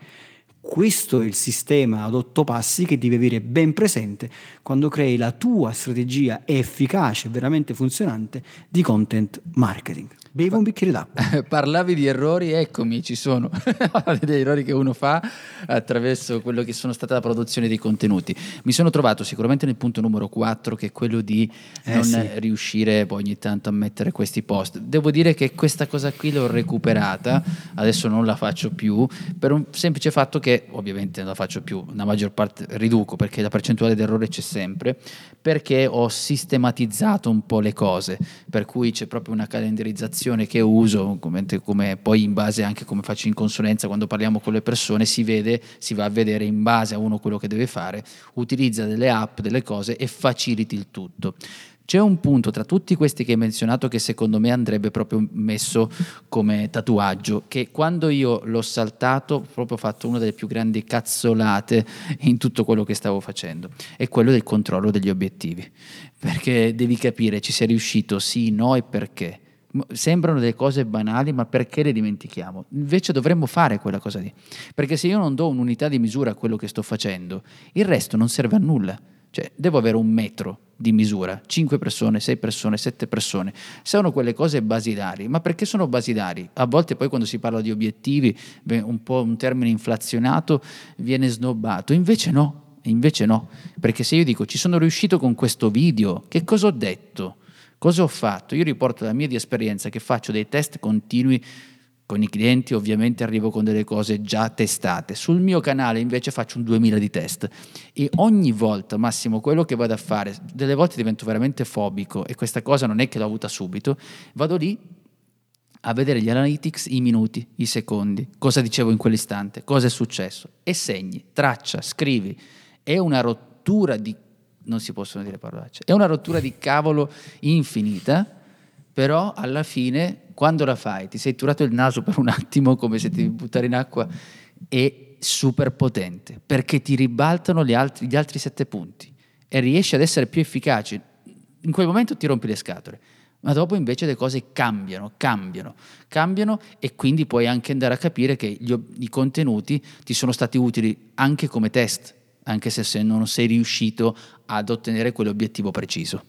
Questo è il sistema ad otto passi che devi avere ben presente quando crei la tua strategia efficace, veramente funzionante, di content marketing. Bevo un bicchiere d'acqua. Parlavi di errori, eccomi, ci sono degli errori che uno fa attraverso quello che sono stata la produzione dei contenuti. Mi sono trovato sicuramente nel punto numero quattro, che è quello di eh, non sì. riuscire poi ogni tanto a mettere questi post. Devo dire che questa cosa qui l'ho recuperata, adesso non la faccio più, per un semplice fatto che ovviamente non la faccio più, la maggior parte riduco perché la percentuale d'errore c'è sempre, perché ho sistematizzato un po' le cose, per cui c'è proprio una calendarizzazione che uso, come, come poi in base anche come faccio in consulenza quando parliamo con le persone, si vede, si va a vedere in base a uno quello che deve fare, utilizza delle app, delle cose e faciliti il tutto. C'è un punto tra tutti questi che hai menzionato che secondo me andrebbe proprio messo come tatuaggio, che quando io l'ho saltato ho proprio fatto una delle più grandi cazzolate in tutto quello che stavo facendo, è quello del controllo degli obiettivi, perché devi capire ci sei riuscito, sì, no e perché. Sembrano delle cose banali, ma perché le dimentichiamo? Invece dovremmo fare quella cosa lì, perché se io non do un'unità di misura a quello che sto facendo, il resto non serve a nulla. Cioè, devo avere un metro di misura, cinque persone, sei persone, sette persone. Sono quelle cose basilari, ma perché sono basilari? A volte poi quando si parla di obiettivi, un po' un termine inflazionato viene snobbato, invece no, invece no, perché se io dico ci sono riuscito con questo video, che cosa ho detto? Cosa ho fatto? Io riporto la mia di esperienza che faccio dei test continui Con i clienti ovviamente arrivo con delle cose già testate. Sul mio canale invece faccio un duemila di test e ogni volta, Massimo, quello che vado a fare, delle volte divento veramente fobico, e questa cosa non è che l'ho avuta subito, vado lì a vedere gli analytics, i minuti, i secondi, cosa dicevo in quell'istante, cosa è successo, e segni, traccia, scrivi. È una rottura di, non si possono dire parolacce, è una rottura di cavolo infinita. Però alla fine, quando la fai, ti sei turato il naso per un attimo come se ti buttare in acqua, è super potente, perché ti ribaltano gli altri, gli altri sette punti e riesci ad essere più efficaci. In quel momento ti rompi le scatole, ma dopo invece le cose cambiano, cambiano, cambiano, e quindi puoi anche andare a capire che gli, i contenuti ti sono stati utili anche come test, anche se, se non sei riuscito ad ottenere quell'obiettivo preciso.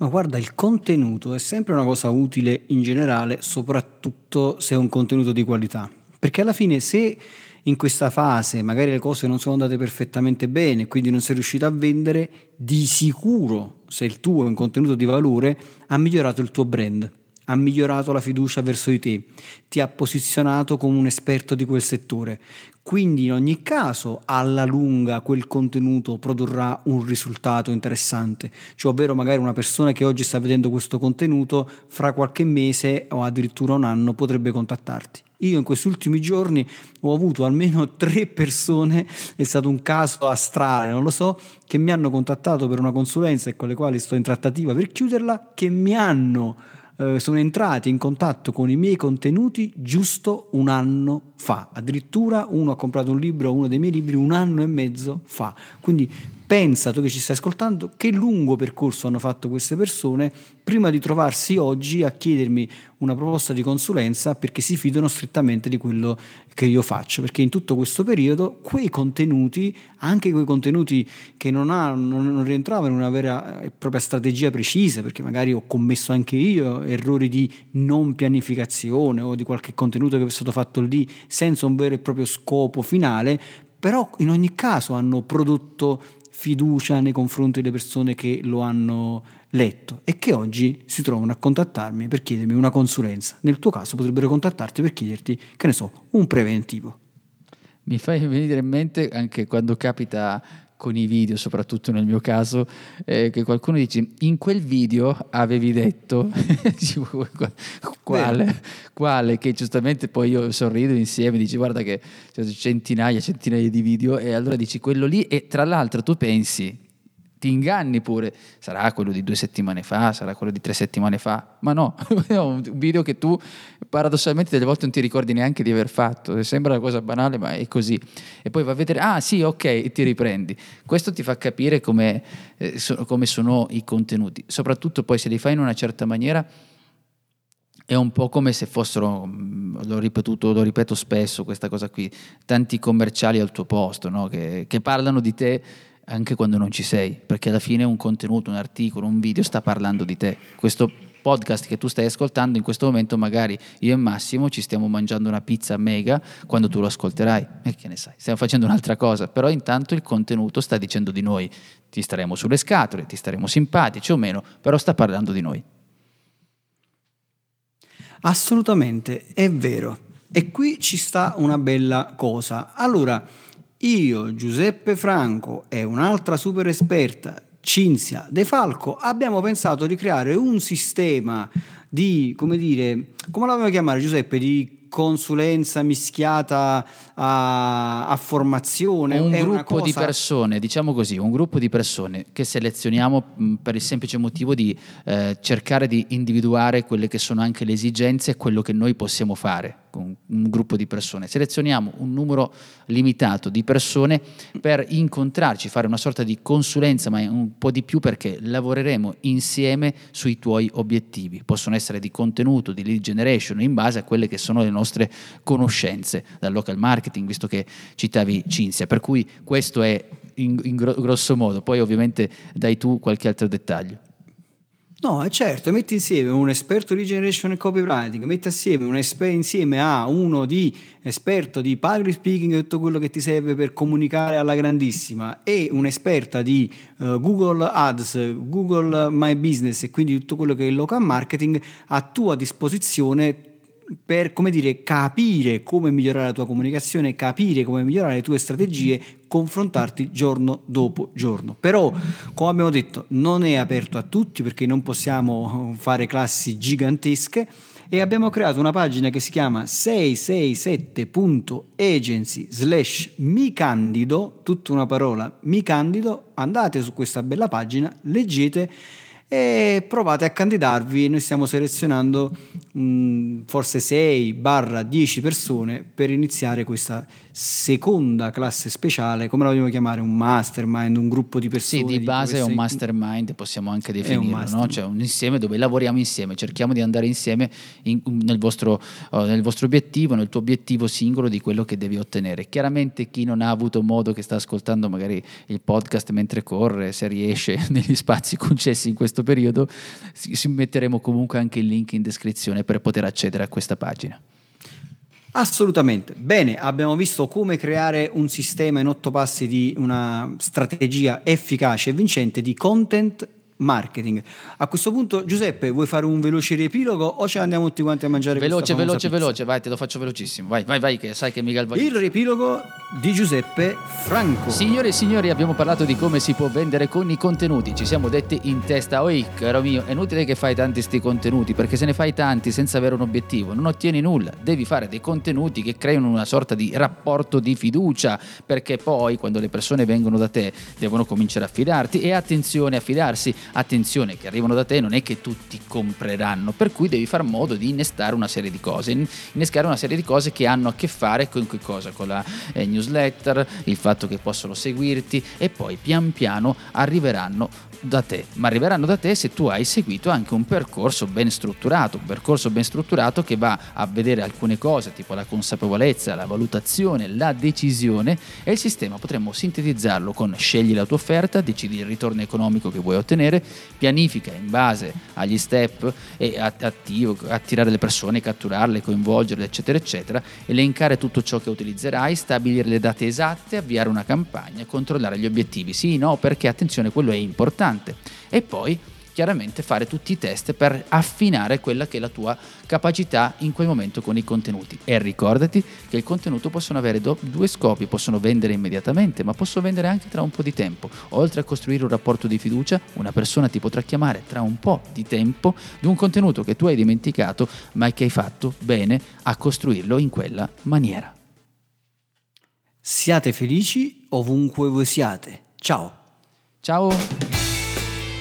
Ma guarda, il contenuto è sempre una cosa utile in generale, soprattutto se è un contenuto di qualità, perché alla fine, se in questa fase magari le cose non sono andate perfettamente bene, quindi non sei riuscito a vendere, di sicuro, se il tuo è un contenuto di valore, ha migliorato il tuo brand, ha migliorato la fiducia verso di te, ti ha posizionato come un esperto di quel settore. Quindi in ogni caso, alla lunga, quel contenuto produrrà un risultato interessante, cioè ovvero magari una persona che oggi sta vedendo questo contenuto, fra qualche mese o addirittura un anno potrebbe contattarti. Io in questi ultimi giorni ho avuto almeno tre persone, è stato un caso astrale, non lo so, che mi hanno contattato per una consulenza e con le quali sto in trattativa per chiuderla, che mi hanno sono entrati in contatto con i miei contenuti giusto un anno fa. Addirittura uno ha comprato un libro, uno dei miei libri, un anno e mezzo fa. Quindi pensa, tu che ci stai ascoltando, che lungo percorso hanno fatto queste persone prima di trovarsi oggi a chiedermi una proposta di consulenza, perché si fidano strettamente di quello che io faccio, perché in tutto questo periodo quei contenuti, anche quei contenuti che non, ha, non, non rientravano in una vera e propria strategia precisa, perché magari ho commesso anche io errori di non pianificazione o di qualche contenuto che è stato fatto lì senza un vero e proprio scopo finale, però in ogni caso hanno prodotto fiducia nei confronti delle persone che lo hanno letto e che oggi si trovano a contattarmi per chiedermi una consulenza. Nel tuo caso potrebbero contattarti per chiederti, che ne so, un preventivo. Mi fai venire in mente anche quando capita con i video, soprattutto nel mio caso, eh, che qualcuno dice, in quel video avevi detto quale, quale, che giustamente poi io sorrido insieme, dici guarda che cioè, centinaia, centinaia di video, e allora dici quello lì, e tra l'altro tu pensi, ti inganni pure, sarà quello di due settimane fa, sarà quello di tre settimane fa, ma no, è un video che tu paradossalmente delle volte non ti ricordi neanche di aver fatto, sembra una cosa banale ma è così, e poi vai a vedere, ah sì, ok, e ti riprendi. Questo ti fa capire come, eh, so, come sono i contenuti, soprattutto poi se li fai in una certa maniera. È un po' come se fossero, l'ho ripetuto, lo ripeto spesso questa cosa qui, tanti commerciali al tuo posto, no? che, che parlano di te anche quando non ci sei, perché alla fine un contenuto, un articolo, un video sta parlando di te. Questo podcast che tu stai ascoltando in questo momento, magari io e Massimo ci stiamo mangiando una pizza mega quando tu lo ascolterai, e che ne sai, stiamo facendo un'altra cosa, però intanto il contenuto sta dicendo di noi, ti staremo sulle scatole, ti staremo simpatici o meno, però sta parlando di noi. Assolutamente, è vero, e qui ci sta una bella cosa. Allora, io, Giuseppe Franco, e un'altra super esperta, Cinzia Di Falco, abbiamo pensato di creare un sistema di, come dire, come la vogliamo chiamare, Giuseppe, di consulenza mischiata a, a formazione. Un è gruppo una cosa... di persone, diciamo così, un gruppo di persone che selezioniamo per il semplice motivo di eh, cercare di individuare quelle che sono anche le esigenze e quello che noi possiamo fare. Con un gruppo di persone selezioniamo un numero limitato di persone per incontrarci, fare una sorta di consulenza, ma un po' di più, perché lavoreremo insieme sui tuoi obiettivi. Possono essere di contenuto, di lead generation, in base a quelle che sono le nostre conoscenze dal local marketing, visto che citavi Cinzia, per cui questo è in, in grosso modo. Poi ovviamente dai tu qualche altro dettaglio. No, certo, metti insieme un esperto di generation e copywriting, metti assieme un esper- insieme a uno di esperto di public speaking e tutto quello che ti serve per comunicare alla grandissima, e un'esperta di uh, Google Ads, Google My Business, e quindi tutto quello che è il local marketing a tua disposizione. per, come dire, capire come migliorare la tua comunicazione, capire come migliorare le tue strategie, confrontarti giorno dopo giorno. Però, come abbiamo detto, non è aperto a tutti perché non possiamo fare classi gigantesche, e abbiamo creato una pagina che si chiama sei sei sette punto agency slash mi candido, tutta una parola, mi candido. Andate su questa bella pagina, leggete e provate a candidarvi. Noi stiamo selezionando mh, forse sei barra dieci persone per iniziare questa seconda classe speciale, come la vogliamo chiamare, un mastermind, un gruppo di persone. Sì, di base è un mastermind, possiamo anche definirlo, no? Cioè un insieme dove lavoriamo insieme, cerchiamo di andare insieme in, nel, vostro, uh, nel vostro obiettivo, nel tuo obiettivo singolo di quello che devi ottenere. Chiaramente chi non ha avuto modo, che sta ascoltando magari il podcast mentre corre, se riesce negli spazi concessi in questo periodo, si metteremo comunque anche il link in descrizione per poter accedere a questa pagina. Assolutamente. Bene, abbiamo visto come creare un sistema in otto passi di una strategia efficace e vincente di content marketing. A questo punto, Giuseppe, vuoi fare un veloce riepilogo o ce ne andiamo tutti quanti a mangiare? Veloce, veloce, veloce, vai, te lo faccio velocissimo. Vai, vai, vai, che sai che mica il il riepilogo di Giuseppe Franco. Signore e signori, abbiamo parlato di come si può vendere con i contenuti. Ci siamo detti in testa: oi, caro mio, è inutile che fai tanti sti contenuti, perché se ne fai tanti senza avere un obiettivo non ottieni nulla. Devi fare dei contenuti che creino una sorta di rapporto di fiducia, perché poi quando le persone vengono da te devono cominciare a fidarti. E attenzione a fidarsi, attenzione che arrivano da te non è che tutti compreranno, per cui devi far modo di innestare una serie di cose innescare una serie di cose che hanno a che fare con che cosa? Con la eh, newsletter, il fatto che possono seguirti, e poi pian piano arriveranno da te, ma arriveranno da te se tu hai seguito anche un percorso ben strutturato, un percorso ben strutturato che va a vedere alcune cose tipo la consapevolezza, la valutazione, la decisione. E il sistema potremmo sintetizzarlo con: scegli la tua offerta, decidi il ritorno economico che vuoi ottenere, pianifica in base agli step e attivo, attirare le persone, catturarle, coinvolgerle, eccetera eccetera, elencare tutto ciò che utilizzerai, stabilire le date esatte, avviare una campagna, controllare gli obiettivi, sì, no, perché attenzione, quello è importante. E poi chiaramente fare tutti i test per affinare quella che è la tua capacità in quel momento con i contenuti. E ricordati che il contenuto possono avere do- due scopi: possono vendere immediatamente, ma possono vendere anche tra un po' di tempo. Oltre a costruire un rapporto di fiducia, una persona ti potrà chiamare tra un po' di tempo di un contenuto che tu hai dimenticato, ma che hai fatto bene a costruirlo in quella maniera. Siate felici ovunque voi siate. Ciao. Ciao.